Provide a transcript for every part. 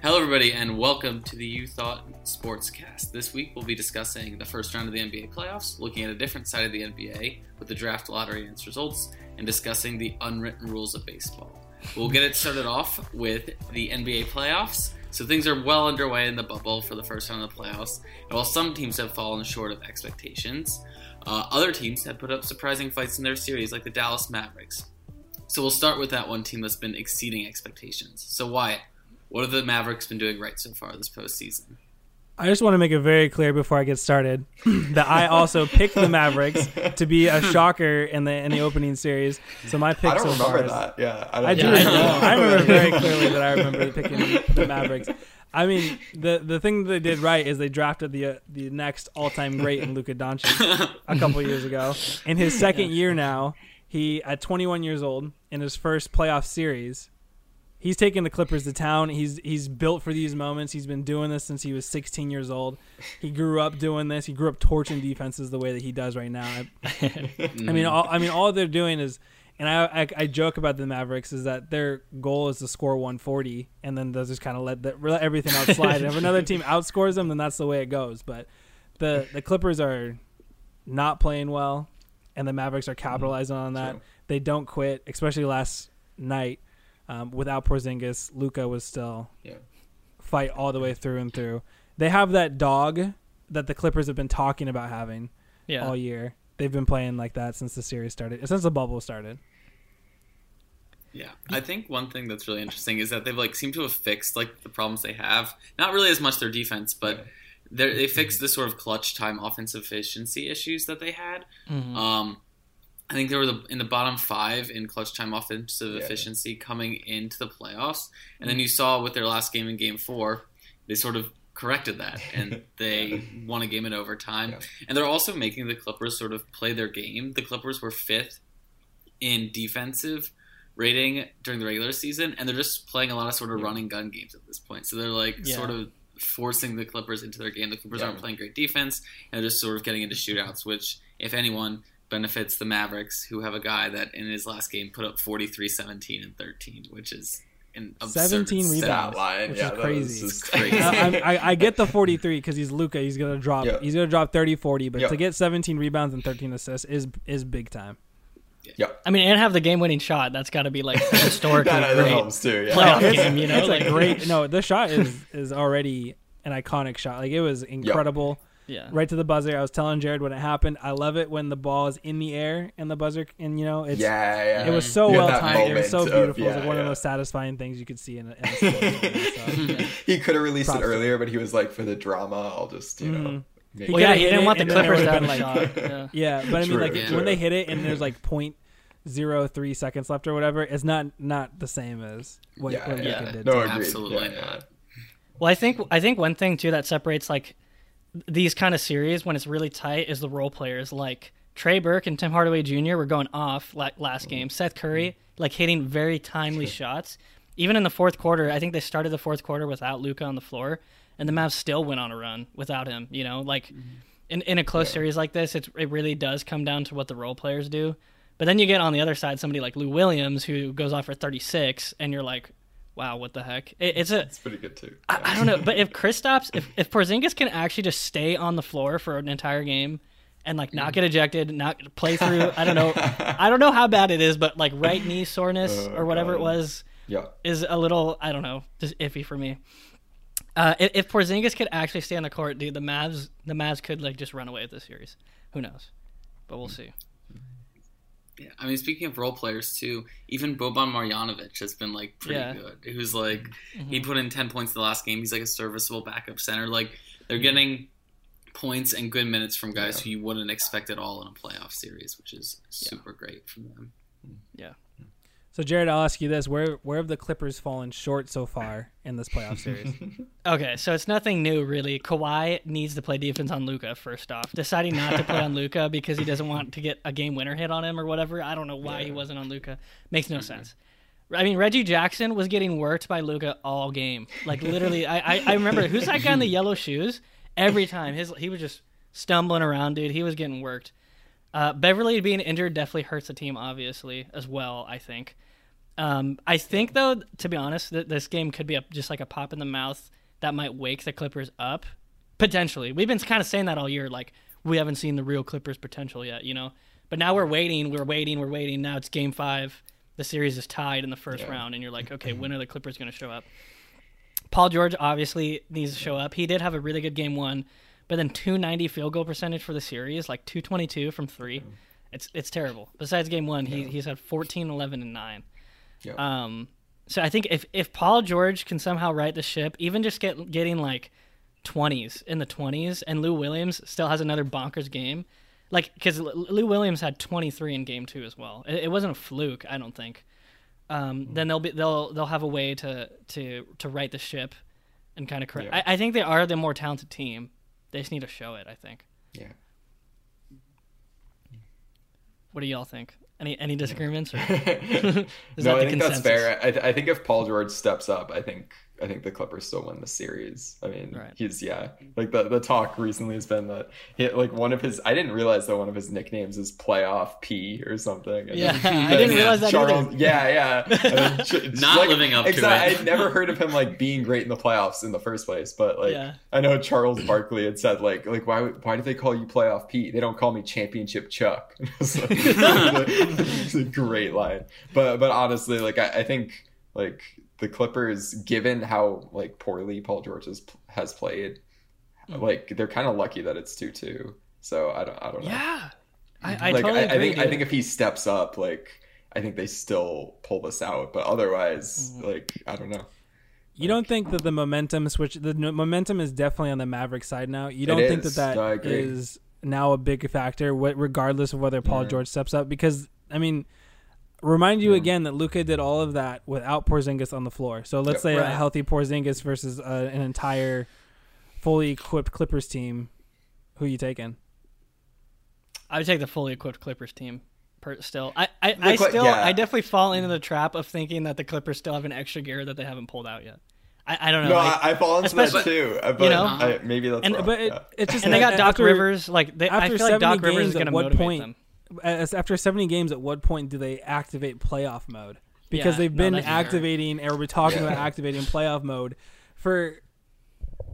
Hello everybody and welcome to the You Thought Sportscast. This week we'll be discussing the first round of the NBA playoffs, looking at a different side of the NBA with the draft lottery and its results, and discussing the unwritten rules of baseball. We'll get it started off with the NBA playoffs. So things are well underway in the bubble for the first round of the playoffs. And while some teams have fallen short of expectations, other teams have put up surprising fights in their series, like the Dallas Mavericks. So we'll start with that one team that's been exceeding expectations. So Wyatt, what have the Mavericks been doing right so far this postseason? I just want to make it very clear before I get started that I also picked the Mavericks to be a shocker in the opening series. So my pick so far is... I remember very clearly that I remember picking the Mavericks. I mean, the thing that they did right is they drafted the next all-time great in Luka Doncic a couple years ago. In his second year now, he, at 21 years old, in his first playoff series... He's taken the Clippers to town. He's built for these moments. He's been doing this since he was 16 years old. He grew up doing this. He grew up torching defenses the way that he does right now. I mean, all they're doing is, and I joke about the Mavericks is that their goal is to score 140, and then they'll just kind of let everything else slide. And if another team outscores them, then that's the way it goes. But the Clippers are not playing well, and the Mavericks are capitalizing on that. True. They don't quit, especially last night. Without Porzingis, Luka was still fight all the way through and through. They have that dog that the Clippers have been talking about having all year. They've been playing like that since the series started, since the bubble started. Yeah, I think one thing that's really interesting is that they've seem to have fixed the problems they have. Not really as much their defense, but they fixed the sort of clutch time offensive efficiency issues that they had. Mm-hmm. I think they were in the bottom five in clutch time offensive efficiency coming into the playoffs. And then you saw with their last game in game four, they sort of corrected that and they won a game in overtime. Yeah. And they're also making the Clippers sort of play their game. The Clippers were fifth in defensive rating during the regular season, and they're just playing a lot of sort of run and gun games at this point. So they're sort of forcing the Clippers into their game. The Clippers aren't playing great defense, and they're just sort of getting into shootouts, which, if anyone, benefits the Mavericks, who have a guy that in his last game put up 43, 17, and 13, which is an absurd 17 rebounds, which is crazy. I get the 43 because he's Luka. He's gonna drop. Yep. He's gonna drop 30, 40, but to get 17 rebounds and 13 assists is big time. Yeah, I mean, and have the game-winning shot. That's got to be historically great. Helps too. Yeah. Playoff game, you know, a great. No, the shot is already an iconic shot. It was incredible. Yep. Yeah. Right to the buzzer. I was telling Jared when it happened, I love it when the ball is in the air and the buzzer, and it was so well timed. It was so beautiful. It was one of the most satisfying things you could see in a sport. He could have released it earlier, but he was for the drama, I'll just, you know. Mm-hmm. He didn't want the Clippers to have shot. But I mean, when they hit it and there's 0.03 seconds left or whatever, it's not the same as what Luka did. No, absolutely not. Well, I think one thing too that separates these kind of series when it's really tight is the role players Trey Burke and Tim Hardaway Jr. were going off last game. Seth Curry hitting very timely shots. Even in the fourth quarter, I think they started the fourth quarter without Luka on the floor, and the Mavs still went on a run without him. You know, in a close series like this, it really does come down to what the role players do. But then you get on the other side somebody like Lou Williams who goes off for 36, and you're like, wow, what the heck? It's pretty good too. Yeah. I don't know, but if Kristaps, if Porzingis can actually just stay on the floor for an entire game and not get ejected, not play through, I don't know how bad it is, but right knee soreness or whatever it was, is a little just iffy for me. If Porzingis could actually stay on the court, dude, the Mavs could just run away with this series. Who knows? But we'll see. Yeah, I mean, speaking of role players, too, even Boban Marjanovic has been, pretty good. It was, he put in 10 points in the last game. He's, a serviceable backup center. They're getting points and good minutes from guys who you wouldn't expect at all in a playoff series, which is super great from them. Yeah. So, Jared, I'll ask you this. Where have the Clippers fallen short so far in this playoff series? Okay, so it's nothing new, really. Kawhi needs to play defense on Luka, first off. Deciding not to play on Luka because he doesn't want to get a game-winner hit on him or whatever. I don't know why he wasn't on Luka. Makes no sense. I mean, Reggie Jackson was getting worked by Luka all game. Literally, I remember, who's that guy in the yellow shoes? Every time. He was just stumbling around, dude. He was getting worked. Beverley being injured definitely hurts the team, obviously, as well, I think. I think, though, to be honest, this game could be just like a pop in the mouth that might wake the Clippers up, potentially. We've been kind of saying that all year, like, we haven't seen the real Clippers' potential yet, you know? But now we're waiting. Now it's game 5. The series is tied in the first round, and you're like, okay, when are the Clippers going to show up? Paul George obviously needs to show up. He did have a really good game 1, but then .290 field goal percentage for the series, like .222 from 3. It's terrible. Besides game 1, he's had 14, 11, and 9. Yeah. So I think if Paul George can somehow right the ship, even just getting like 20s in the 20s, and Lou Williams still has another bonkers game, like, because Lou Williams had 23 in game 2 as well. It wasn't a fluke, I don't think. Then they'll have a way to right the ship, and kind of correct. Yeah. I think they are the more talented team. They just need to show it, I think. Yeah. What do y'all think? Any disagreements? Or I think that's fair. I think if Paul George steps up, I think the Clippers still win the series. I mean, right. The talk recently has been that I didn't realize that one of his nicknames is Playoff P or something. And I didn't realize that Charles, either. Living up to it. I'd never heard of him being great in the playoffs in the first place, but I know Charles Barkley had said why do they call you Playoff P? They don't call me Championship Chuck. It's a great line. But honestly, I think the Clippers, given how poorly Paul George has played, they're kind of lucky that it's 2-2. So I don't know. Yeah, I totally agree. I think if he steps up, I think they still pull this out. But otherwise, I don't know. You don't think that the momentum switch? The momentum is definitely on the Mavericks side now. You don't think that is now a big factor, regardless of whether Paul George steps up? Because remind you again that Luka did all of that without Porzingis on the floor. So let's say a healthy Porzingis versus an entire fully equipped Clippers team. Who are you taking? I would take the fully equipped Clippers team. I definitely fall into the trap of thinking that the Clippers still have an extra gear that they haven't pulled out yet. I don't know. No, I fall into that too. But maybe that's wrong. But it's just, and they got Doc Rivers. I feel like Doc Rivers is going to motivate them. After 70 games, at what point do they activate playoff mode? Because they've been activating, or we're talking about activating playoff mode for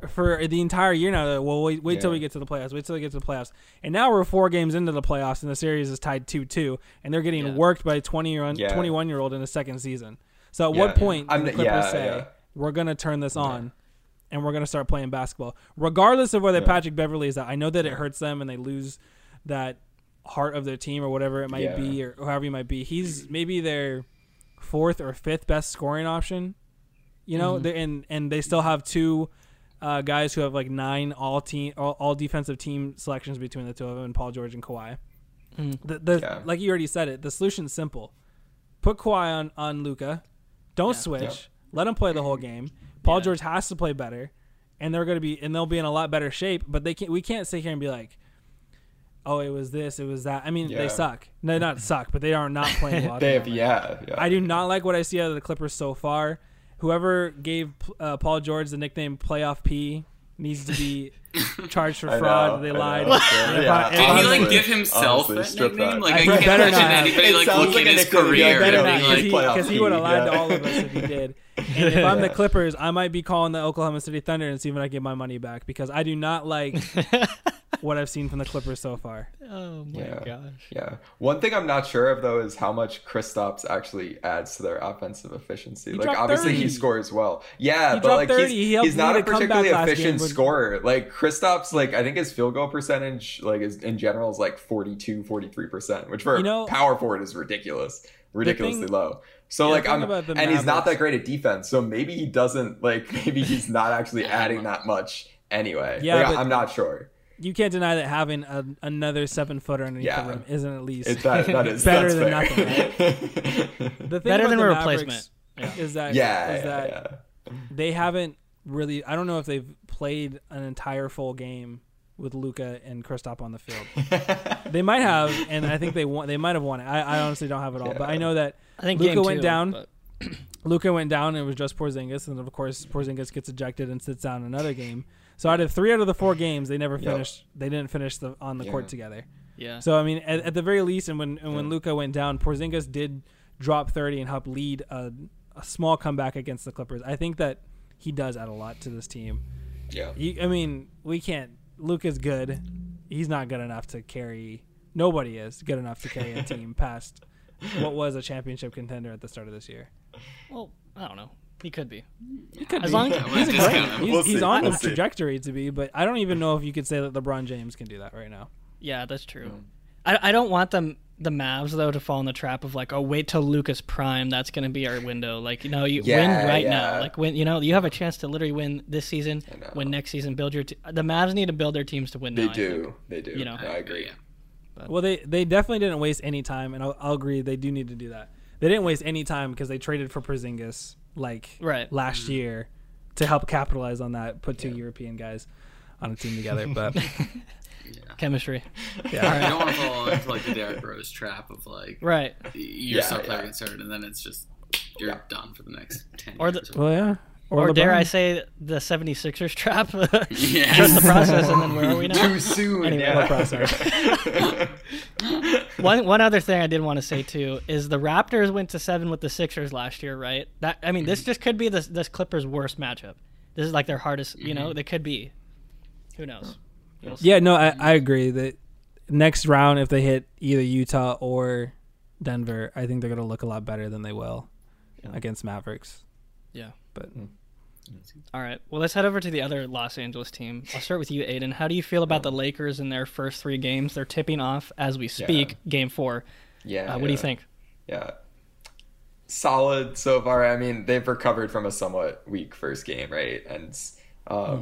the entire year now. Like, well, wait till we get to the playoffs. And now we're 4 games into the playoffs, and the series is tied 2-2, and they're getting worked by a 21-year-old in the second season. So at what point do the Clippers say, we're going to turn this on, and we're going to start playing basketball? Regardless of whether Patrick Beverley is out, I know that it hurts them, and they lose that heart of their team or whatever it might be, or however he might be. He's maybe their 4th or 5th best scoring option, you know. And they still have 2 guys who have 9 all defensive team selections between the two of them, and Paul George and Kawhi. Like you already said it, the solution's simple: put Kawhi on Luka, don't switch, let him play the whole game. Paul George has to play better, and they'll be in a lot better shape. But we can't sit here and be like, oh, it was this, it was that. I mean, they suck. No, not suck, but they are not playing well. I do not like what I see out of the Clippers so far. Whoever gave Paul George the nickname Playoff P needs to be charged for fraud. They lied. Did he give himself that nickname? I can't imagine anybody looking at his career. Because he would have lied to all of us if he did. And if I'm the Clippers, I might be calling the Oklahoma City Thunder and see if I get my money back, because I do not like what I've seen from the Clippers so far. Oh my gosh. Yeah. One thing I'm not sure of, though, is how much Kristaps actually adds to their offensive efficiency. He obviously 30. He scores well. Yeah, but he's not a particularly efficient scorer. Kristaps, I think his field goal percentage is in general is 42-43%, which for a power forward is ridiculously low. So and he's not that great at defense, so maybe he doesn't maybe he's not actually adding that much anyway. I'm not sure. You can't deny that having another 7-footer underneath the rim isn't at least better than nothing. Right? Better than a replacement. They haven't really. I don't know if they've played an entire full game with Luka and Kristaps on the field. They might have, and I think they might have won it. I honestly don't have it all, but I know that Luka went down, and it was just Porzingis, and of course Porzingis gets ejected and sits down another game. So out of 3 out of the 4 games, they never finished. They didn't finish on the court together. Yeah. So I mean, at the very least, and when Luka went down, Porzingis did drop 30 and help lead a small comeback against the Clippers. I think that he does add a lot to this team. Yeah. I mean, we can't. Luka's good. He's not good enough to carry. Nobody is good enough to carry a team past what was a championship contender at the start of this year. Well, I don't know. He could be. He could be. As long as he's on the trajectory to be, but I don't even know if you could say that LeBron James can do that right now. Yeah, that's true. Mm. I don't want the Mavs, though, to fall in the trap of like, oh, wait till Luka's prime. That's going to be our window. Like, you know, you win right now. Like, when you have a chance to literally win this season, win next season, build your team. The Mavs need to build their teams to win now. They do. You know? No, I agree. But. Well, they definitely didn't waste any time, and I'll agree they do need to do that. They didn't waste any time because they traded for Porzingis last year to help capitalize on that, put 2 European guys on a team together. But chemistry. Yeah. Right. You don't want to fall into the Derrick Rose trap of you're subplayer concerned, and then it's just you're done for the next 10 years. Or dare I say the 76ers trap? Yes. Just the process, and then where are we now? Too soon. Anyway, process. One other thing I did want to say, too, is the Raptors went to 7 with the Sixers last year, right? This just could be this Clippers' worst matchup. This is their hardest, they could be. Who knows? I agree that next round, if they hit either Utah or Denver, I think they're going to look a lot better than they will against Mavericks. Yeah. But all right, well, let's head over to the other Los Angeles team. I'll start with you, Aiden. How do you feel about the Lakers in their first 3 games? They're tipping off as we speak, Game 4. What do you think? Yeah, solid so far. I mean, they've recovered from a somewhat weak first game, right? And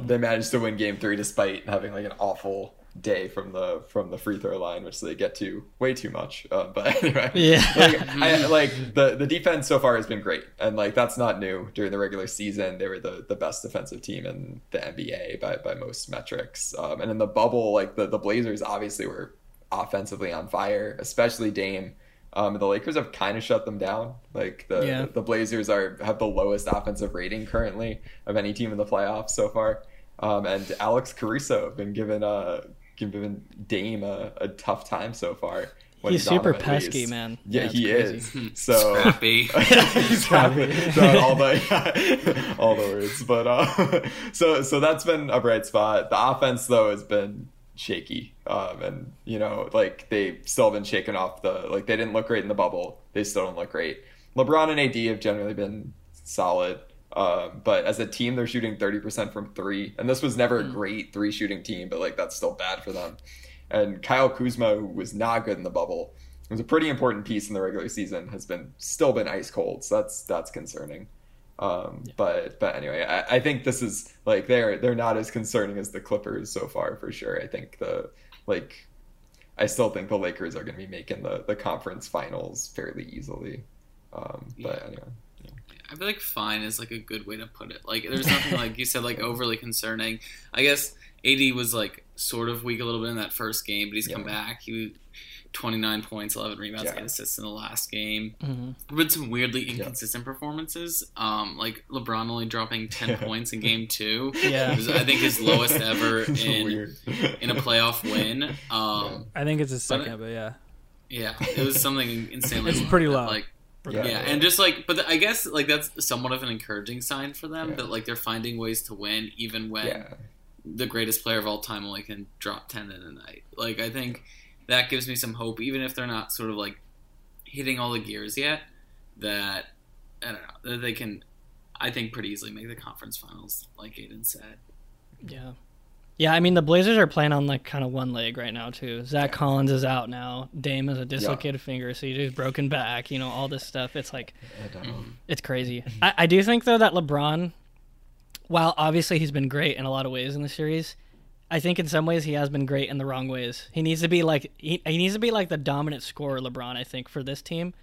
they managed to win Game 3 despite having an awful day from the free throw line, which they get to way too much. But anyway, the defense so far has been great, and that's not new. During the regular season, they were the best defensive team in the NBA by most metrics. And in the bubble, the Blazers obviously were offensively on fire, especially Dame. The Lakers have kind of shut them down. The Blazers have the lowest offensive rating currently of any team in the playoffs so far. And Alex Caruso have been given giving Dame a tough time so far. He's super pesky, man. Yeah, he crazy. Is. So scrappy. He's scrappy. So all the words. But so that's been a bright spot. The offense, though, has been shaky. And they still haven't shaken off they didn't look great in the bubble. They still don't look great. LeBron and AD have generally been solid. But as a team, they're shooting 30% from 3, and this was never a great 3 shooting team, but that's still bad for them. And Kyle Kuzma, who was not good in the bubble, was a pretty important piece in the regular season, has still been ice cold. So that's concerning. But anyway, I think this is they're not as concerning as the Clippers so far, for sure. I think I still think the Lakers are going to be making the conference finals fairly easily. But anyway. I feel fine is a good way to put it. There's nothing you said overly concerning. I guess AD was sort of weak a little bit in that first game, but he's come back. He 29 points, 11 rebounds, 8 assists in the last game. Mm-hmm. With some weirdly inconsistent performances, LeBron only dropping 10 points in Game 2. Yeah, was, I think, his lowest ever in a playoff win. I think it's his second, but yeah. Yeah, it was something insanely. It's pretty low. And just but I guess that's somewhat of an encouraging sign for them that they're finding ways to win even when the greatest player of all time only can drop 10 in a night. I think that gives me some hope, even if they're not sort of hitting all the gears yet. That I don't know that they can, I think, pretty easily make the conference finals, like Aiden said. Yeah. Yeah, I mean, the Blazers are playing on kind of one leg right now too. Zach Collins is out now. Dame has a dislocated finger. CJ's broken back. All this stuff. It's it's crazy. I do think though that LeBron, while obviously he's been great in a lot of ways in the series, I think in some ways he has been great in the wrong ways. He needs to be like the dominant scorer LeBron, I think, for this team,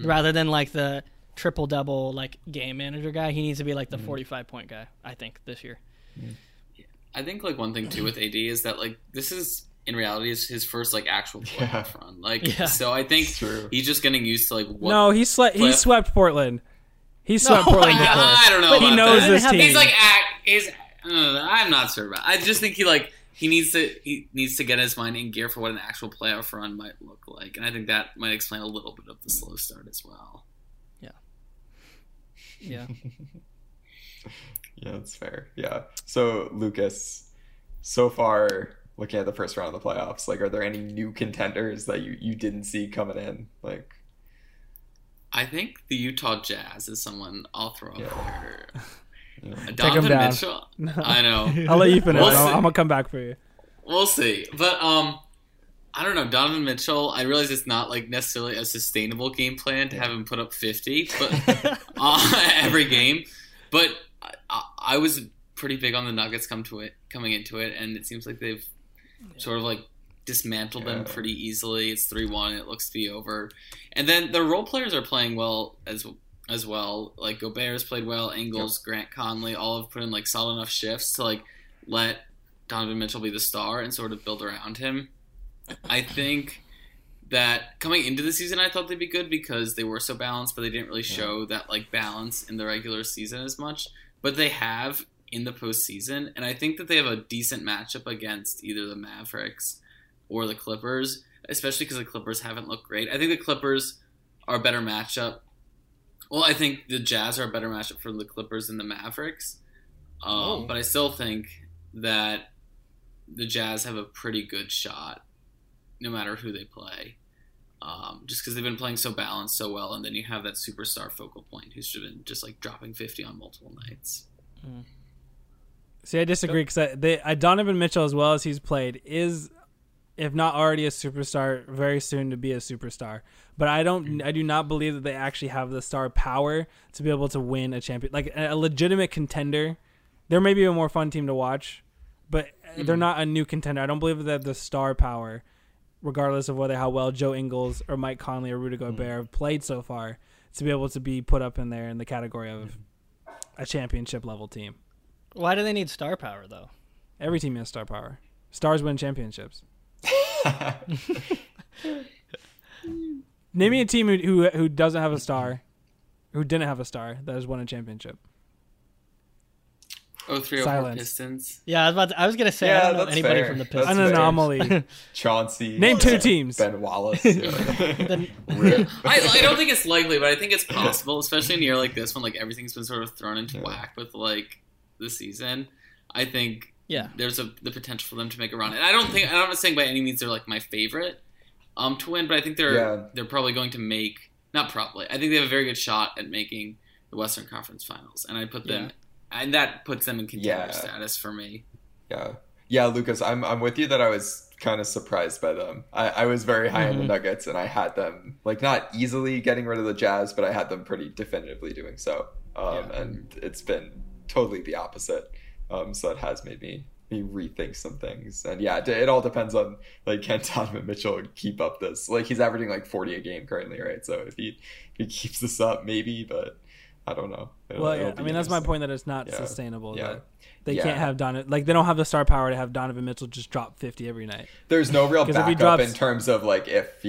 rather than the triple double game manager guy. He needs to be the 45-point guy, I think, this year. Mm. I think one thing too with AD is that this is in reality is his first actual playoff run. So I think he's just getting used to what. No, he swept Portland. He swept Portland. I don't know. But he knows this team. He's I'm not sure about. I just think he needs to get his mind in gear for what an actual playoff run might look like, and I think that might explain a little bit of the slow start as well. Yeah. Yeah, that's fair. Yeah. So, Lucas, so far, looking at the first round of the playoffs, like, are there any new contenders that you didn't see coming in? Like, I think the Utah Jazz is someone I'll throw up there. Yeah. Donovan Mitchell. No. I know. I'll let you finish. I'm gonna come back for you. We'll see. But I don't know, Donovan Mitchell, I realize it's not like necessarily a sustainable game plan to have him put up 50 but every game. But I was pretty big on the Nuggets coming into it, and it seems like they've sort of like dismantled them pretty easily. It's 3-1, it looks to be over. And then the role players are playing well as well. Like Gobert has played well, Ingles, Grant Conley, all have put in like solid enough shifts to like let Donovan Mitchell be the star and sort of build around him. I think that coming into the season, I thought they'd be good because they were so balanced, but they didn't really show that like balance in the regular season as much. But they have in the postseason, and I think that they have a decent matchup against either the Mavericks or the Clippers, especially because the Clippers haven't looked great. I think the Clippers are a better matchup. Well, I think the Jazz are a better matchup for the Clippers than the Mavericks. But I still think that the Jazz have a pretty good shot no matter who they play, just because they've been playing so balanced so well, and then you have that superstar focal point who's been just like dropping 50 on multiple nights. Mm. See, I disagree because Donovan Mitchell, as well as he's played, is, if not already a superstar, very soon to be a superstar. But I do not believe that they actually have the star power to be able to win a champion, like a legitimate contender. They're maybe a more fun team to watch, but they're not a new contender. I don't believe that they have the star power. Regardless of how well Joe Ingles or Mike Conley or Rudy Gobert have played so far, to be able to be put up in there in the category of a championship level team. Why do they need star power though? Every team has star power. Stars win championships. Name me a team who doesn't have a star, who didn't have a star that has won a championship. 0304 Pistons. Yeah, I was gonna say I don't know anybody from the Pistons. An anomaly. Chauncey. Name two teams. Ben Wallace. Yeah. I don't think it's likely, but I think it's possible, especially in a year like this when like everything's been sort of thrown into whack with like the season. I think there's the potential for them to make a run. And I'm not saying by any means they're like my favorite to win, but I think they're probably going to make I think they have a very good shot at making the Western Conference Finals. And I put them and that puts them in contender status for me. Yeah. Yeah, Lucas, I'm with you that I was kind of surprised by them. I was very high on the Nuggets, and I had them, like, not easily getting rid of the Jazz, but I had them pretty definitively doing so. And it's been totally the opposite. So it has made me rethink some things. And, it all depends on, like, can Donovan Mitchell keep up this? Like, he's averaging, like, 40 a game currently, right? So if he keeps this up, maybe, but I don't know. I mean, that's my point that it's not sustainable. Yeah. That they can't have Donovan. Like, they don't have the star power to have Donovan Mitchell just drop 50 every night. There's no real backup in terms of, like, if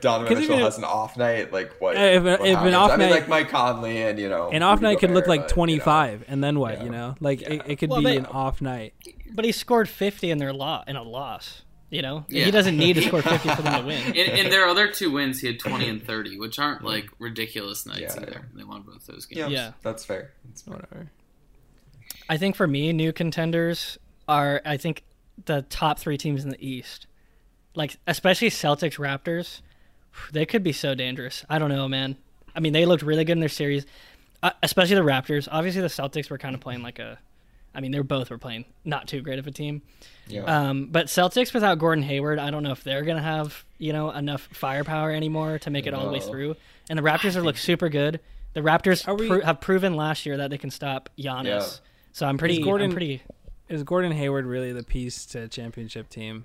Donovan Mitchell has an off night, like, what? If an off night, like Mike Conley and, you know. An off night could look like 25, and then what, you know? Like, it could be an off night. But he scored 50 in a loss. You know, he doesn't need to score 50 for them to win. In their other two wins, he had 20 and 30, which aren't like ridiculous nights either. They won both those games. Yeah, that's fair. Whatever. I think for me, new contenders are the top three teams in the East, like especially Celtics, Raptors. They could be so dangerous. I don't know, man. I mean, they looked really good in their series, especially the Raptors. Obviously, the Celtics were kind of playing like they both were playing not too great of a team. Yeah. But Celtics without Gordon Hayward, I don't know if they're going to have, enough firepower anymore to make it all the way through. And the Raptors look super good. The Raptors have proven last year that they can stop Giannis. Yeah. So Is Gordon Hayward really the piece to a championship team?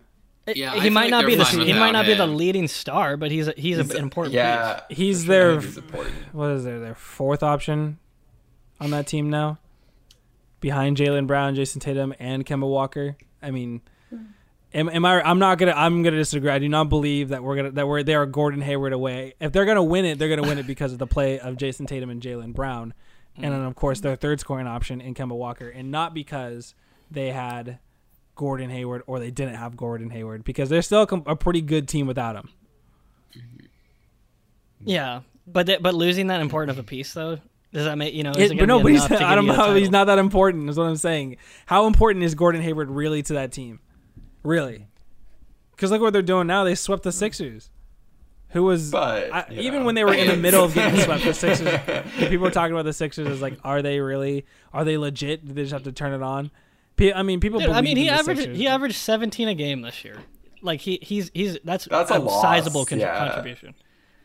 He might not be the leading star, but he's an important piece. He's their their fourth option on that team now? Behind Jaylen Brown, Jason Tatum, and Kemba Walker. I mean, I'm gonna disagree. I do not believe that they are Gordon Hayward away. If they're gonna win it, they're gonna win it because of the play of Jason Tatum and Jaylen Brown, and then of course their third scoring option in Kemba Walker, and not because they had Gordon Hayward or they didn't have Gordon Hayward, because they're still a pretty good team without him. Yeah, but losing that important of a piece though, does that make, you know? Is it, but I don't know. He's not that important. Is what I'm saying. How important is Gordon Hayward really to that team? Really? Because look what they're doing now. They swept the Sixers. Who was even when they were in the middle of getting swept, the Sixers? People were talking about the Sixers as like, are they really? Are they legit? Did they just have to turn it on? I mean, people. Dude, I mean, he averaged 17 a game this year. Like he's that's a sizable contribution.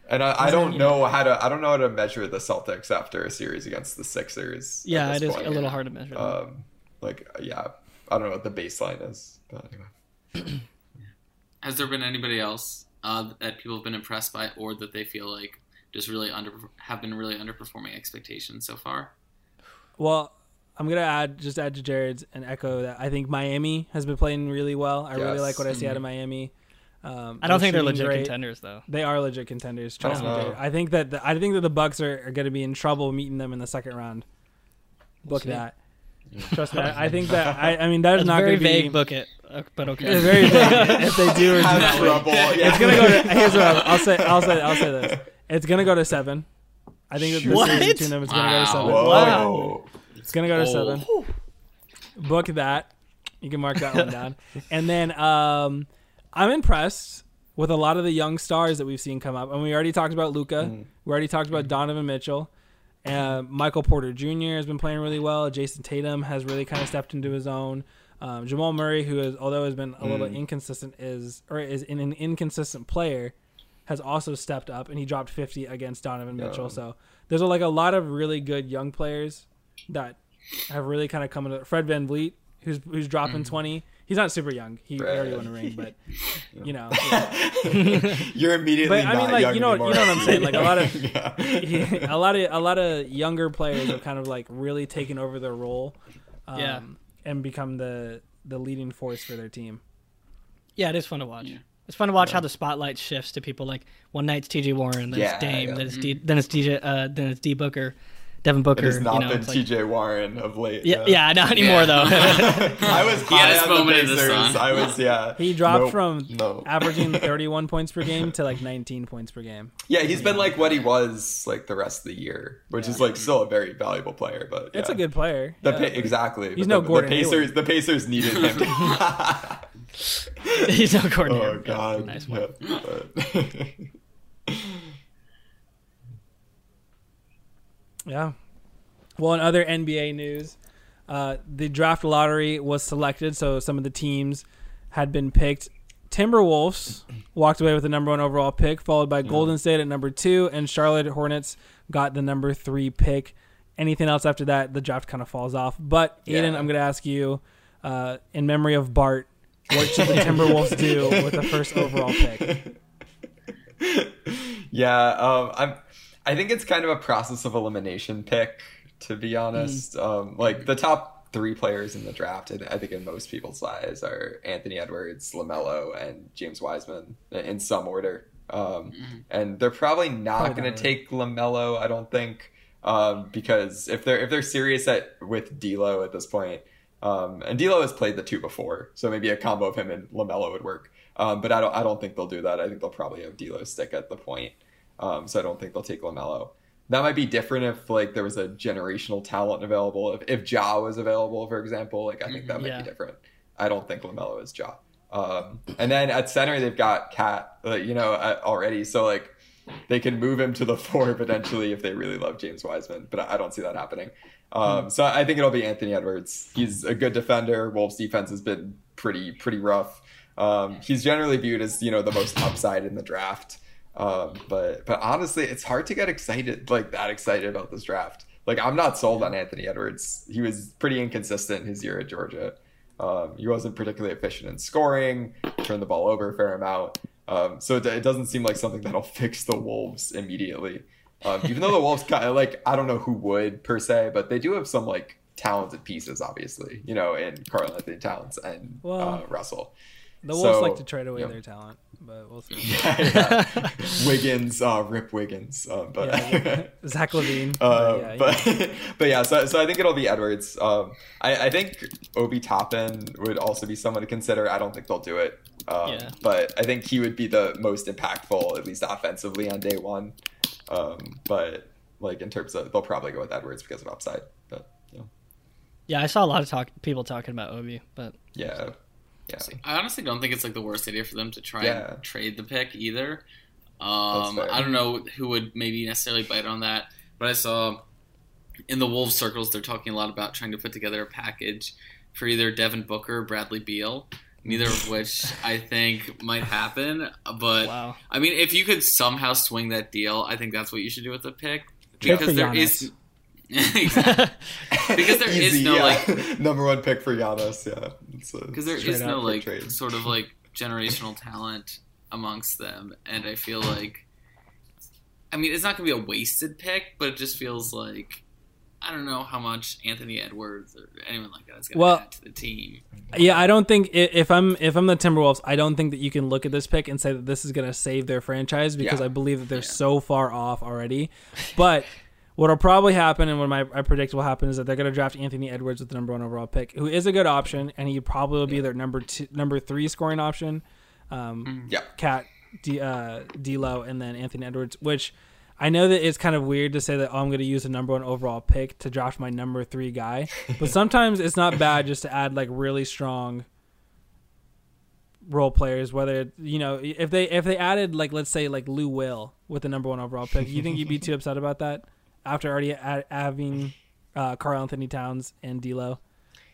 And I don't know how to measure the Celtics after a series against the Sixers. Yeah, it is a little hard to measure. I don't know what the baseline is. But anyway. Has there been anybody else that people have been impressed by, or that they feel like just really have been underperforming expectations so far? Well, I'm gonna add to Jared's and echo that I think Miami has been playing really well. I really like what I see out of Miami. I don't think they're legit contenders, though. They are legit contenders. Trust me, Jared. I think that the Bucks are going to be in trouble meeting them in the second round. Book that. Trust me. I think that that's not going to be vague. Book it, but okay. It's very vague. If they do, it's going to go. Here's what I'll say this. It's going to go to 7. I think that the series between them is going to go to 7. Wow. It's going to go to 7. Book that. You can mark that one down, and then. I'm impressed with a lot of the young stars that we've seen come up. And we already talked about Luka. We already talked about Donovan Mitchell. Michael Porter Jr. has been playing really well. Jason Tatum has really kind of stepped into his own. Jamal Murray, who has been a little inconsistent, is an inconsistent player, has also stepped up, and he dropped 50 against Donovan Mitchell. So there's a lot of really good young players that have really kind of come into. Fred VanVleet, who's dropping 20. He's not super young. He already won a ring, but you know. You're immediately. But I mean, like you know what I'm saying. Like a lot of younger players have kind of like really taken over their role, and become the leading force for their team. Yeah, it is fun to watch. Yeah. It's fun to watch how the spotlight shifts to people like one night's T.J. Warren, then it's Dame, then it's DJ, then it's D. Booker. Devin Booker. It has not been T.J. Warren of late. Yeah, not anymore though. I was high on the Pacers. I was, He dropped from averaging 31 points per game to 19 points per game. Yeah, he's been like what he was the rest of the year, which is still a very valuable player. But it's a good player. Exactly. He's no Gordon Hayward. The Pacers needed him. He's no Gordon Hayward. Oh God, nice one. Yeah. Well, in other NBA news, the draft lottery was selected, so some of the teams had been picked. Timberwolves walked away with the number 1 overall pick, followed by Golden State at number 2, and Charlotte Hornets got the number 3 pick. Anything else after that, the draft kind of falls off. But, Aiden, I'm going to ask you, in memory of Bart, what should the Timberwolves do with the first overall pick? Yeah, I think it's kind of a process of elimination pick, to be honest. The top 3 players in the draft, I think in most people's eyes, are Anthony Edwards, LaMelo, and James Wiseman, in some order. And they're probably not going to take LaMelo, I don't think, because if they're serious with D'Lo at this point, and D'Lo has played the 2 before, so maybe a combo of him and LaMelo would work. But I don't think they'll do that. I think they'll probably have D'Lo stick at the point. So I don't think they'll take LaMelo. That might be different if there was a generational talent available. If Ja was available, for example, I think that might be different. I don't think LaMelo is Ja. And then at center they've got Cat, already. So they can move him to the 4 potentially if they really love James Wiseman, but I don't see that happening. So I think it'll be Anthony Edwards. He's a good defender. Wolves defense has been pretty rough. He's generally viewed as the most upside in the draft. But honestly, it's hard to get excited about this draft. I'm not sold on Anthony Edwards. He was pretty inconsistent his year at Georgia. He wasn't particularly efficient in scoring, turned the ball over a fair amount. So it doesn't seem like something that'll fix the Wolves immediately. Even though the Wolves got, I don't know who would per se, but they do have some talented pieces, obviously, in Karl-Anthony Towns and Russell. The Wolves like to trade away their talent. but we'll see. Yeah. Wiggins, Rip Wiggins, but yeah, Zach Levine. So I think it'll be Edwards. I think Obi Toppin would also be someone to consider. I don't think they'll do it, but I think he would be the most impactful, at least offensively, on day one. But like in terms of, they'll probably go with Edwards because of upside. But yeah, I saw a lot of people talking about Obi, but yeah. Yeah. I honestly don't think it's like the worst idea for them to try and trade the pick either. I don't know who would maybe necessarily bite on that, but I saw in the Wolves circles they're talking a lot about trying to put together a package for either Devin Booker or Bradley Beal, neither of which I think might happen. But wow. I mean, if you could somehow swing that deal, I think that's what you should do with the pick, because there is. Exactly. Because there is no like number one pick for Giannis, because there is no like trade. Sort of like generational talent amongst them, and I feel like, I mean, it's not gonna be a wasted pick, but it just feels like I don't know how much Anthony Edwards or anyone like that is gonna add to the team. Yeah, I don't think if I'm the Timberwolves, I don't think that you can look at this pick and say that this is gonna save their franchise, because I believe that they're so far off already, but. What'll probably happen, and what I predict will happen, is that they're going to draft Anthony Edwards with the number 1 overall pick, who is a good option, and he probably will be their number 3 scoring option. Cat, D'Lo, and then Anthony Edwards, which I know that it's kind of weird to say that, I'm going to use the number 1 overall pick to draft my number 3 guy, but sometimes it's not bad just to add like really strong role players, whether, you know, if they added like, let's say like Lou Will with the number 1 overall pick, you think you'd be too upset about that? After already having Karl-Anthony Towns and D'Lo,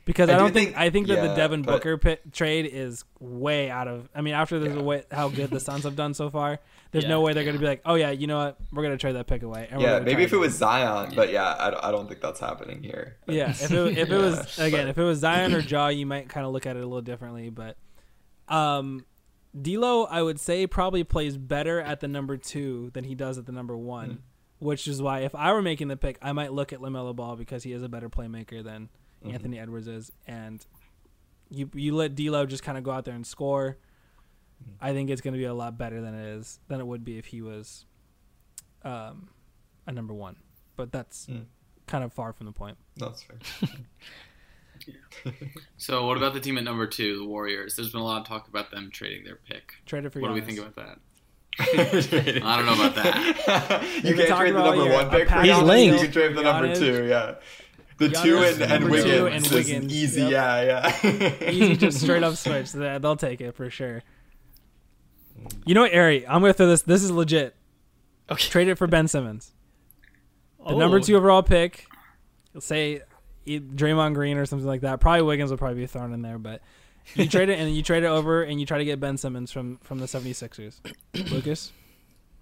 because I think that the Devin Booker trade is way out of. I mean, after the way how good the Suns have done so far, there's no way they're going to be like, oh yeah, you know what, we're going to trade that pick away. And we're maybe if it was Zion, but I don't think that's happening here. But, if it was again, if it was Zion or Ja, you might kind of look at it a little differently. But D'Lo, I would say, probably plays better at the number 2 than he does at the number 1. Mm-hmm. Which is why, if I were making the pick, I might look at LaMelo Ball, because he is a better playmaker than Anthony Edwards is. And you let D'Lo just kind of go out there and score. I think it's going to be a lot better than it would be if he was a number 1. But that's kind of far from the point. That's fair. So what about the team at number 2, the Warriors? There's been a lot of talk about them trading their pick. Trade it for Giannis. What do we think about that? I don't know about that. You can't trade the number 1 pick. He's linked. You can trade the number 2. Yeah, the Giannis, 2 and Wiggins. Is easy. Yeah. Easy, just straight up switch. They'll take it for sure. You know what, Ari? I'm gonna throw this. This is legit. Okay. Trade it for Ben Simmons. The number 2 overall pick. Say Draymond Green or something like that. Probably Wiggins will probably be thrown in there, but. You trade it, and you trade it over, and you try to get Ben Simmons from the 76ers. Lucas?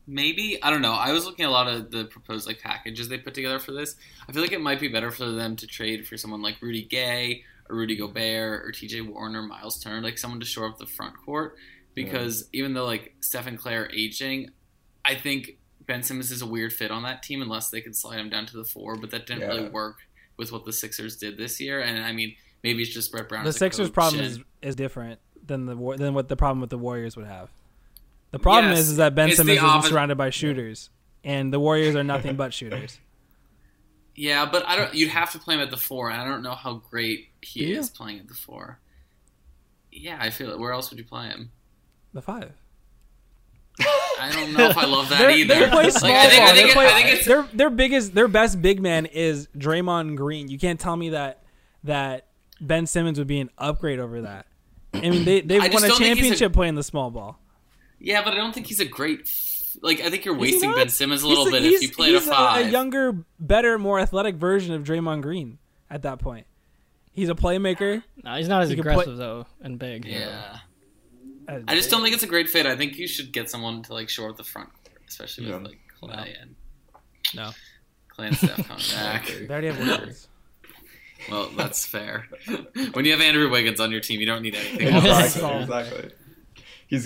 Maybe. I don't know. I was looking at a lot of the proposed like packages they put together for this. I feel like it might be better for them to trade for someone like Rudy Gay or Rudy Gobert or TJ Warren or Miles Turner, like someone to shore up the front court. Because even though like Steph and Clay are aging, I think Ben Simmons is a weird fit on that team unless they could slide him down to the 4. But that didn't really work with what the Sixers did this year. And I mean, maybe it's just Brett Brown. The Sixers' coach. Problem is different than what the problem with the Warriors would have. The problem is that Ben Simmons isn't surrounded by shooters, and the Warriors are nothing but shooters. Yeah, but I don't. You'd have to play him at the 4, and I don't know how great he is playing at the 4. Yeah, I feel it. Where else would you play him? The 5. I don't know if I love that either. They play small ball. Their best big man is Draymond Green. You can't tell me that Ben Simmons would be an upgrade over that. I mean, they've won a championship playing the small ball. Yeah, but I don't think he's a great. Like, I think you're wasting Ben Simmons a little bit if you played a 5. He's a younger, better, more athletic version of Draymond Green at that point. He's a playmaker. No, he's not as aggressive, though, and big. Yeah. I just don't think it's a great fit. I think you should get someone to, like, shore up the front court, especially with, like, Clay and. No. Clay and Steph coming back. They already have workers. Well, that's fair. When you have Andrew Wiggins on your team, you don't need anything else. Exactly. He's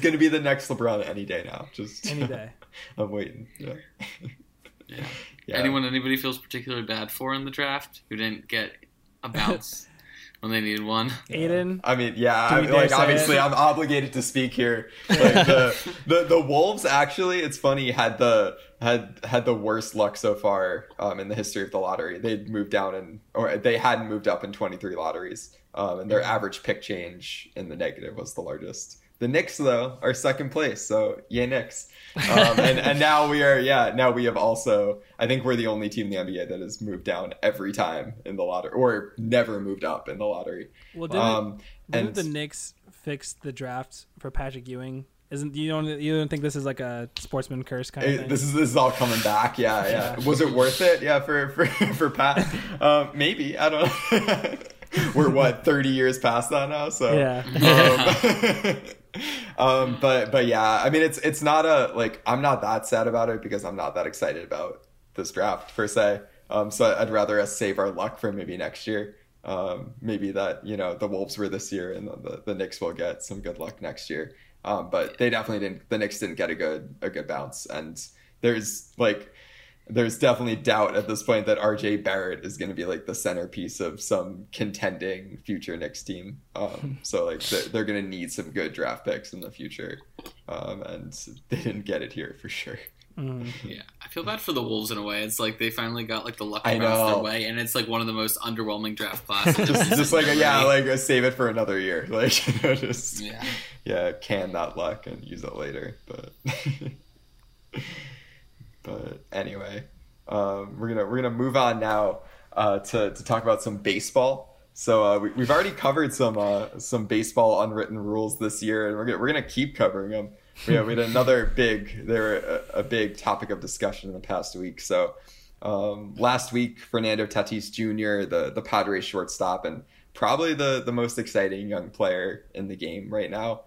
going to be the next LeBron any day now. Just any day. I'm waiting. Anybody feels particularly bad for in the draft who didn't get a bounce? when they needed one. Aiden? I mean, yeah, I mean, like, obviously I'm obligated to speak here. Like, the Wolves, actually, it's funny, had the worst luck so far in the history of the lottery. They'd moved down or they hadn't moved up in 23 lotteries. And their average pick change in the negative was the largest. The Knicks, though, are second place, so yay Knicks. And now we are, now we have also, I think we're the only team in the NBA that has moved down every time in the lottery, or never moved up in the lottery. Well, didn't the Knicks fix the draft for Patrick Ewing? You don't think this is like a sportsman curse kind of thing? This is all coming back, yeah. Was it worth it? Yeah, for Pat? Maybe, I don't know. We're 30 years past that now, so yeah. But yeah, I mean, it's not a, like, I'm not that sad about it because I'm not that excited about this draft per se. So I'd rather us save our luck for maybe next year. Maybe that, you know, the Wolves were this year and the Knicks will get some good luck next year. But they definitely didn't. The Knicks didn't get a good bounce, and there's definitely doubt at this point that RJ Barrett is going to be like the centerpiece of some contending future Knicks team. So like they're going to need some good draft picks in the future. And they didn't get it here for sure. Mm. Yeah, I feel bad for the Wolves in a way. It's like they finally got like the luck bounced their way, and it's like one of the most underwhelming draft classes. just like save it for another year. Like, you know, just can that luck and use it later. But anyway, we're gonna move on now to talk about some baseball. So we've already covered some baseball unwritten rules this year, and we're gonna keep covering them. We had another big topic of discussion in the past week. So last week, Fernando Tatis Jr., the Padres shortstop, and probably the most exciting young player in the game right now,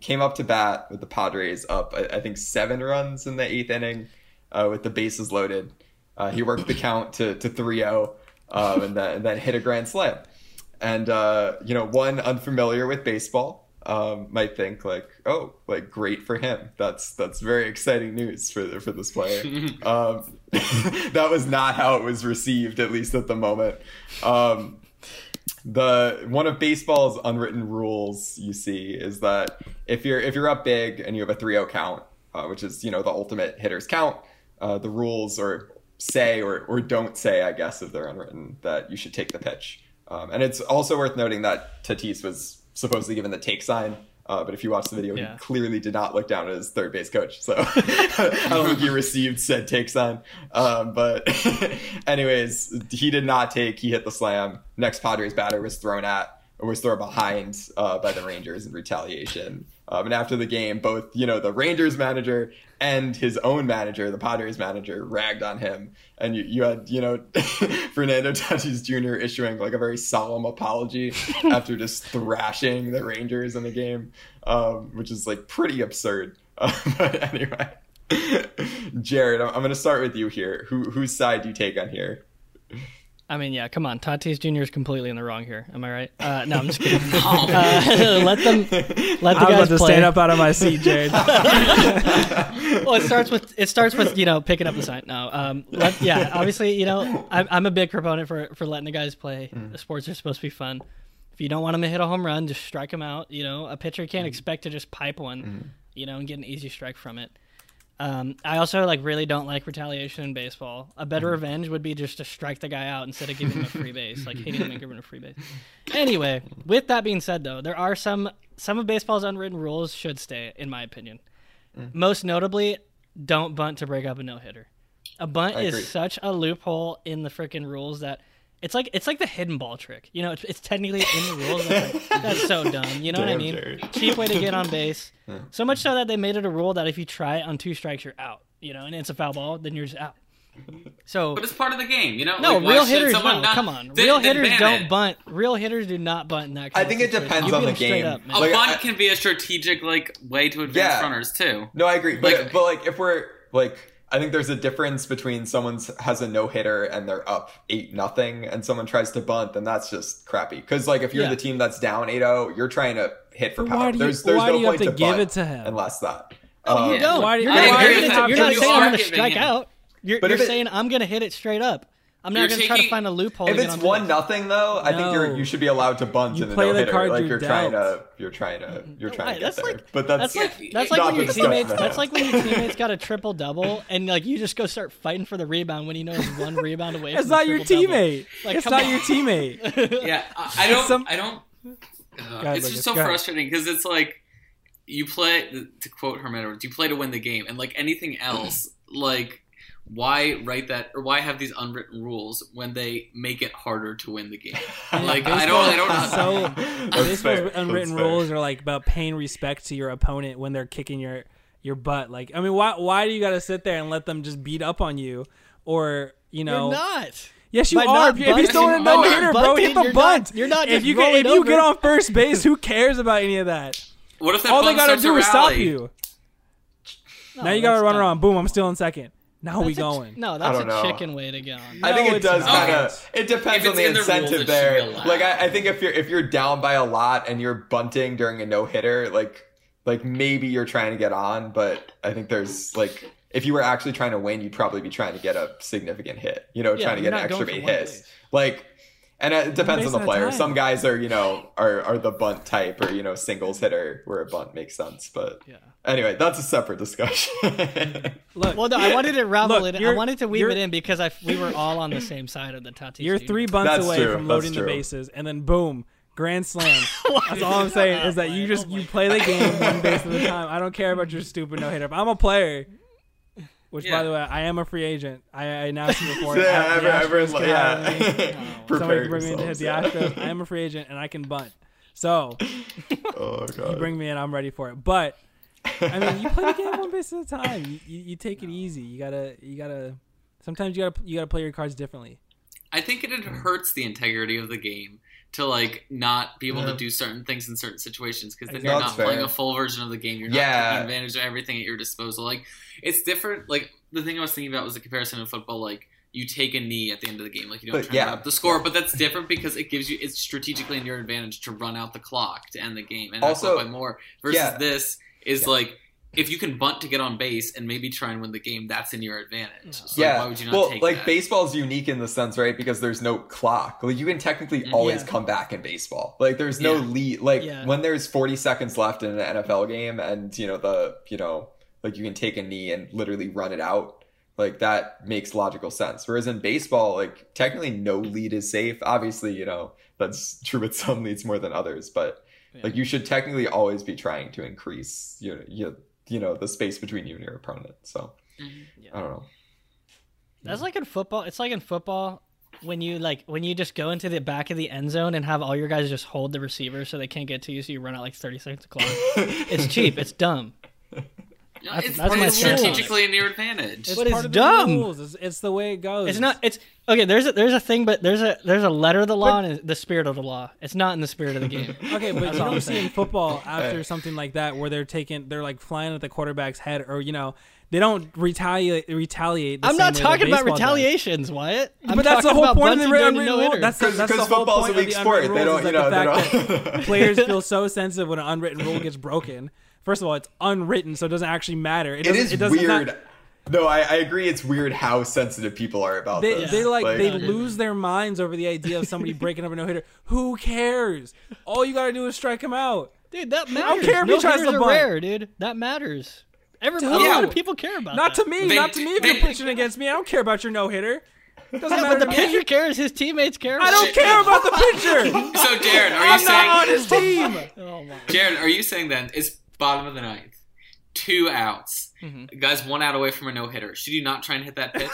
came up to bat with the Padres up, I think, 7 runs in the 8th inning. With the bases loaded, he worked the count to 3-0, and then hit a grand slam. And one unfamiliar with baseball might think like, oh, like great for him. That's very exciting news for this player. That was not how it was received, at least at the moment. The one of baseball's unwritten rules you see is that if you're up big and you have a 3-0 count, which is the ultimate hitter's count. The rules or don't say, I guess, if they're unwritten, that you should take the pitch. And it's also worth noting that Tatis was supposedly given the take sign, but if you watch the video, he clearly did not look down at his third base coach. So I don't think he received said take sign. But anyways, he did not take. He hit the slam. Next Padres batter was thrown behind by the Rangers in retaliation. And after the game, both, the Rangers manager and his own manager, the Padres manager, ragged on him. And you had, Fernando Tatis Jr. issuing like a very solemn apology after just thrashing the Rangers in the game, which is like pretty absurd. But anyway, Jared, I'm going to start with you here. Whose side do you take on here? I mean, yeah, come on. Tatis Jr. is completely in the wrong here. Am I right? No, I'm just kidding. Let the guys play. Stand up out of my seat, Jared. Well, it starts with picking up the sign. No, obviously, I'm a big proponent for letting the guys play. The sports are supposed to be fun. If you don't want them to hit a home run, just strike them out. A pitcher can't expect to just pipe one, and get an easy strike from it. I also really don't like retaliation in baseball. A better revenge would be just to strike the guy out instead of giving him a free base, like hitting him and giving him a free base. Anyway, with that being said, though, there are some of baseball's unwritten rules should stay, in my opinion. Most notably, don't bunt to break up a no-hitter. A bunt is such a loophole in the freaking rules that it's like the hidden ball trick. It's technically in the rules. That's so dumb. Damn, what I mean? Jerry. Cheap way to get on base. So much so that they made it a rule that if you try it on 2 strikes, you're out. And it's a foul ball, then you're just out. So, but it's part of the game, No, real hitters don't. Come on, real hitters don't bunt. Real hitters do not bunt in that. I think it depends on the game. A bunt can be a strategic way to advance runners too. No, I agree. But if we're I think there's a difference between someone has a no-hitter and they're up 8-0 and someone tries to bunt, then that's just crappy. Because, if you're the team that's down 8-0, you're trying to hit for power. There's no point to give it to him unless that. You don't. You're not saying I'm going to strike out. You're saying I'm going to hit it straight up. I'm not going to try to find a loophole. If it's 1-0 though, I think you should be allowed to bunt in the no hitter. Like you're trying to get there. But that's like when your teammates got a triple double and like you just go start fighting for the rebound when you know it's one rebound away. It's not your teammate. It's not your teammate. Yeah, I don't. It's just so frustrating because it's like you play to quote Herman Edwards, you play to win the game, and like anything else, like. Why write that, or why have these unwritten rules when they make it harder to win the game? Like I don't know. So baseball's unwritten rules are like about paying respect to your opponent when they're kicking your butt. Like I mean, why do you got to sit there and let them just beat up on you? Or you know, you're not. Yes, you are. If you still in the hitter, bro, hit the bunt. You're not. If you get on first base, who cares about any of that? What if that all they got to do is stop you? Now you got to run around. Boom! I'm still in second. Now we going. No, that's a chicken way to go. No, I think it does kind of. It depends on the incentive there. Like I think if you're down by a lot and you're bunting during a no hitter, like maybe you're trying to get on, but I think there's like if you were actually trying to win, you'd probably be trying to get a significant hit. You know, trying to get an extra base hit. Like, and it depends on the player. Some guys are are the bunt type or singles hitter where a bunt makes sense, but yeah. Anyway, that's a separate discussion. Look, well, no, I wanted to unravel it. I wanted to weave it in because we were all on the same side of the Tatis. You're three bunts away from loading the bases, and then boom, grand slam. That's all I'm saying is that you play the game one base at a time. I don't care about your stupid no hitter. I'm a player, which by the way, I am a free agent. I announced it before. Somebody bring me into the Astros. I am a free agent, and I can bunt. So, you bring me in, I'm ready for it. But. I mean, you play the game one base at a time. You take it easy. You gotta. Sometimes you gotta play your cards differently. I think it hurts the integrity of the game to like not be able to do certain things in certain situations because then you're not playing a full version of the game. You're not taking advantage of everything at your disposal. Like it's different. Like the thing I was thinking about was the comparison of football. Like you take a knee at the end of the game. Like you don't turn up the score, but that's different because it gives you. It's strategically in your advantage to run out the clock to end the game and also by more versus this. Is like if you can bunt to get on base and maybe try and win the game, that's in your advantage. So why would you not take that? Baseball's unique in the sense, right? Because there's no clock. Like you can technically always come back in baseball. Like there's no lead. Like when there's 40 seconds left in an NFL game, and like you can take a knee and literally run it out. Like that makes logical sense. Whereas in baseball, like technically no lead is safe. Obviously, that's true with some leads more than others, but. Yeah. Like you should technically always be trying to increase the space between you and your opponent. So I don't know. That's like in football. It's like in football when you just go into the back of the end zone and have all your guys just hold the receiver so they can't get to you. So you run out like 30 seconds of clock. It's cheap. It's dumb. That's strategically in your advantage. It's part of dumb. The rules. It's the way it goes. It's not. It's okay. There's a thing, but there's a letter of the law and the spirit of the law. It's not in the spirit of the game. Okay, but you don't see in football after something like that where they're like flying at the quarterback's head, or they don't retaliate. I'm not talking about retaliations, does. Wyatt. I'm but that's the whole point of the unwritten rule. That's the whole point of the unwritten rule. They don't, that players feel so sensitive when an unwritten rule gets broken. First of all, it's unwritten, so it doesn't actually matter. It is weird. No, I agree. It's weird how sensitive people are about this. They lose their minds over the idea of somebody breaking up a no-hitter. Who cares? All you got to do is strike him out. Dude, that matters. I don't care if he tries to bunt. Rare, dude. That matters. A lot of people care about that. Not to me if you're pitching against me. I don't care about your no-hitter. Doesn't matter. But the pitcher cares. His teammates care. I don't care about the pitcher. So, Jared, are you saying... I'm not on his team. Oh my. Jared, are you saying then... Bottom of the ninth, 2 outs. Mm-hmm. Guys, 1 out away from a no hitter. Should you not try and hit that pitch?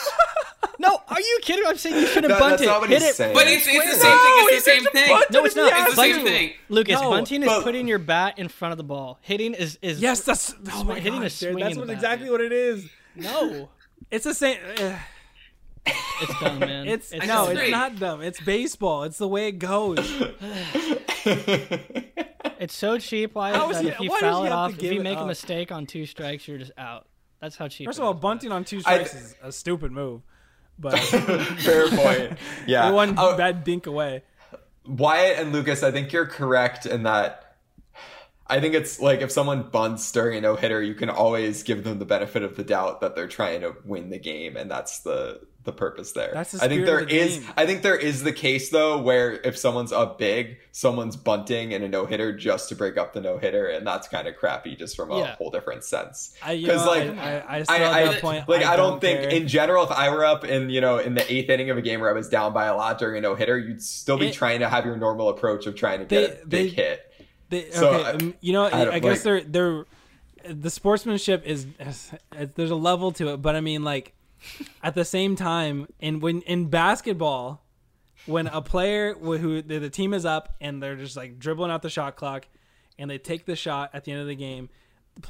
No, are you kidding? I'm saying you should have bunted. That's not what he's saying. But it's the same thing. It's the same thing. No, it's not. It's the same thing. Lucas, bunting is putting your bat in front of the ball. Hitting is yes. That's hitting is swinging. That's exactly what it is. No, it's the same. It's dumb, man. It's not dumb. It's baseball. It's the way it goes. It's so cheap. If you foul it off, if you make a mistake on 2 strikes, you're just out. That's how cheap. First of all, bunting on 2 strikes is a stupid move. But fair point. Yeah, one bad dink away. Wyatt and Lucas, I think you're correct in that. I think it's like if someone bunts during a no-hitter, you can always give them the benefit of the doubt that they're trying to win the game, and that's the purpose there. That's the spirit of the game. I think there is the case, though, where if someone's up big, someone's bunting in a no-hitter just to break up the no-hitter, and that's kind of crappy just from a whole different sense. Because, like, I don't think, in general, if I were up in, you know, in the eighth inning of a game where I was down by a lot during a no-hitter, you'd still be trying to have your normal approach of trying to get a big hit. I guess the sportsmanship is there's a level to it, but I mean, like, at the same time, and when in basketball, when a player who the team is up and they're just like dribbling out the shot clock, and they take the shot at the end of the game,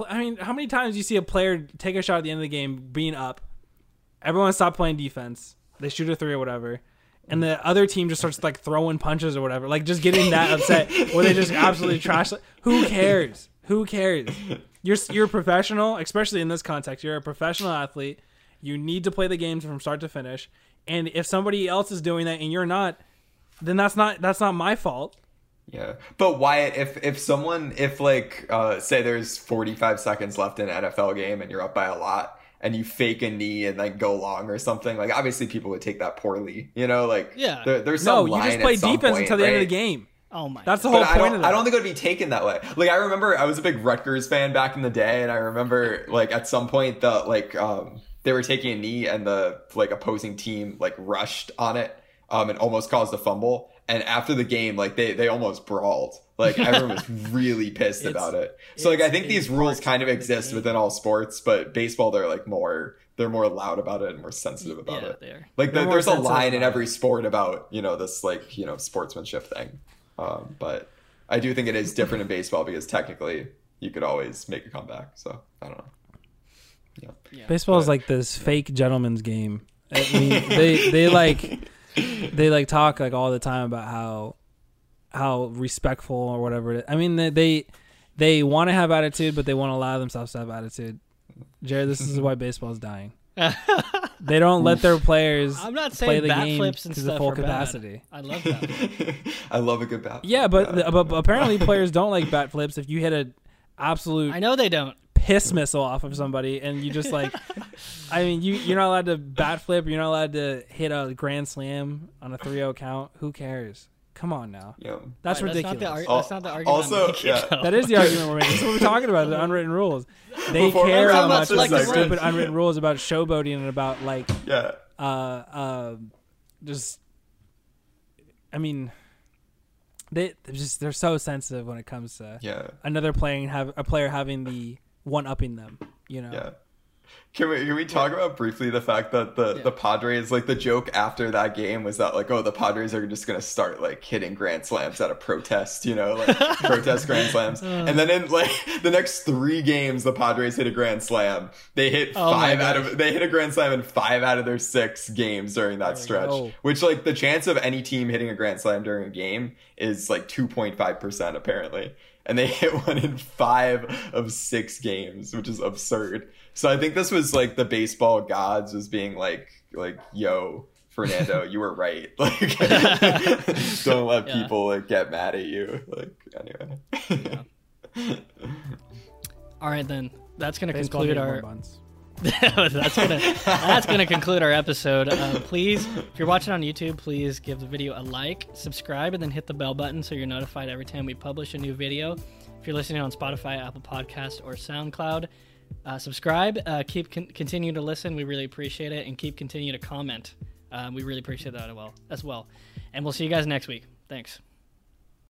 I mean, how many times do you see a player take a shot at the end of the game being up? Everyone stops playing defense. They shoot a three or whatever. And the other team just starts like throwing punches or whatever, like just getting that upset where they just absolutely trash. Who cares? Who cares? You're professional, especially in this context. You're a professional athlete. You need to play the game from start to finish. And if somebody else is doing that and you're not, then that's not my fault. Yeah, but Wyatt, if say there's 45 seconds left in an NFL game and you're up by a lot, and you fake a knee and like go long or something, like obviously people would take that poorly, you know, like there's some line. No, you just play defense until the end of the game. Oh my! That's the whole point of that. I don't think it would be taken that way. Like, I remember I was a big Rutgers fan back in the day, and I remember like at some point they were taking a knee and the like opposing team like rushed on it and almost caused a fumble. And after the game, like they almost brawled. Like, everyone was really pissed about it. So, like, I think these rules kind of exist within all sports, but baseball, they're more loud about it and more sensitive about it. Like, there's a line in every sport about, you know, this, like, you know, sportsmanship thing. But I do think it is different in baseball because technically you could always make a comeback. So, I don't know. Yeah. Baseball is like this fake gentleman's game. I mean, they talk like all the time about how respectful or whatever it is. I mean, they want to have attitude, but they won't allow themselves to have attitude. Jared, this is why baseball is dying. They don't let their players play the game to the full capacity. Bad. I love that. I love a good bat flip. Yeah, but apparently players don't like bat flips. If you hit an absolute piss missile off of somebody and you just like I mean, you're not allowed to bat flip. You're not allowed to hit a grand slam on a 3-0 count. Who cares? Come on now. Yeah. That's ridiculous. That's not the argument. Also, that is the argument we're making. That's what we're talking about, the unwritten rules. They care how much like the stupid unwritten rules about showboating and about like just I mean they're so sensitive when it comes to another playing have a player having the one upping them, you know. Yeah. Can we talk about briefly the fact that the Padres, like the joke after that game was that like, oh, the Padres are just going to start like hitting grand slams out of protest, you know, like protest grand slams. And then in like the next three games, the Padres hit a grand slam. They hit they hit a grand slam in 5 out of their 6 games during that stretch, which like the chance of any team hitting a grand slam during a game is like 2.5% apparently. And they hit one in 5 of 6 games, which is absurd. So I think this was like the baseball gods was being like, yo, Fernando, you were right. Like, don't let people like get mad at you. Like, anyway. All right, then that's gonna conclude our. that's gonna conclude our episode. Please, if you're watching on YouTube, please give the video a like, subscribe, and then hit the bell button so you're notified every time we publish a new video. If you're listening on Spotify, Apple Podcasts, or SoundCloud, subscribe. Continue to listen. We really appreciate it, and continue to comment. We really appreciate that as well. And we'll see you guys next week. Thanks.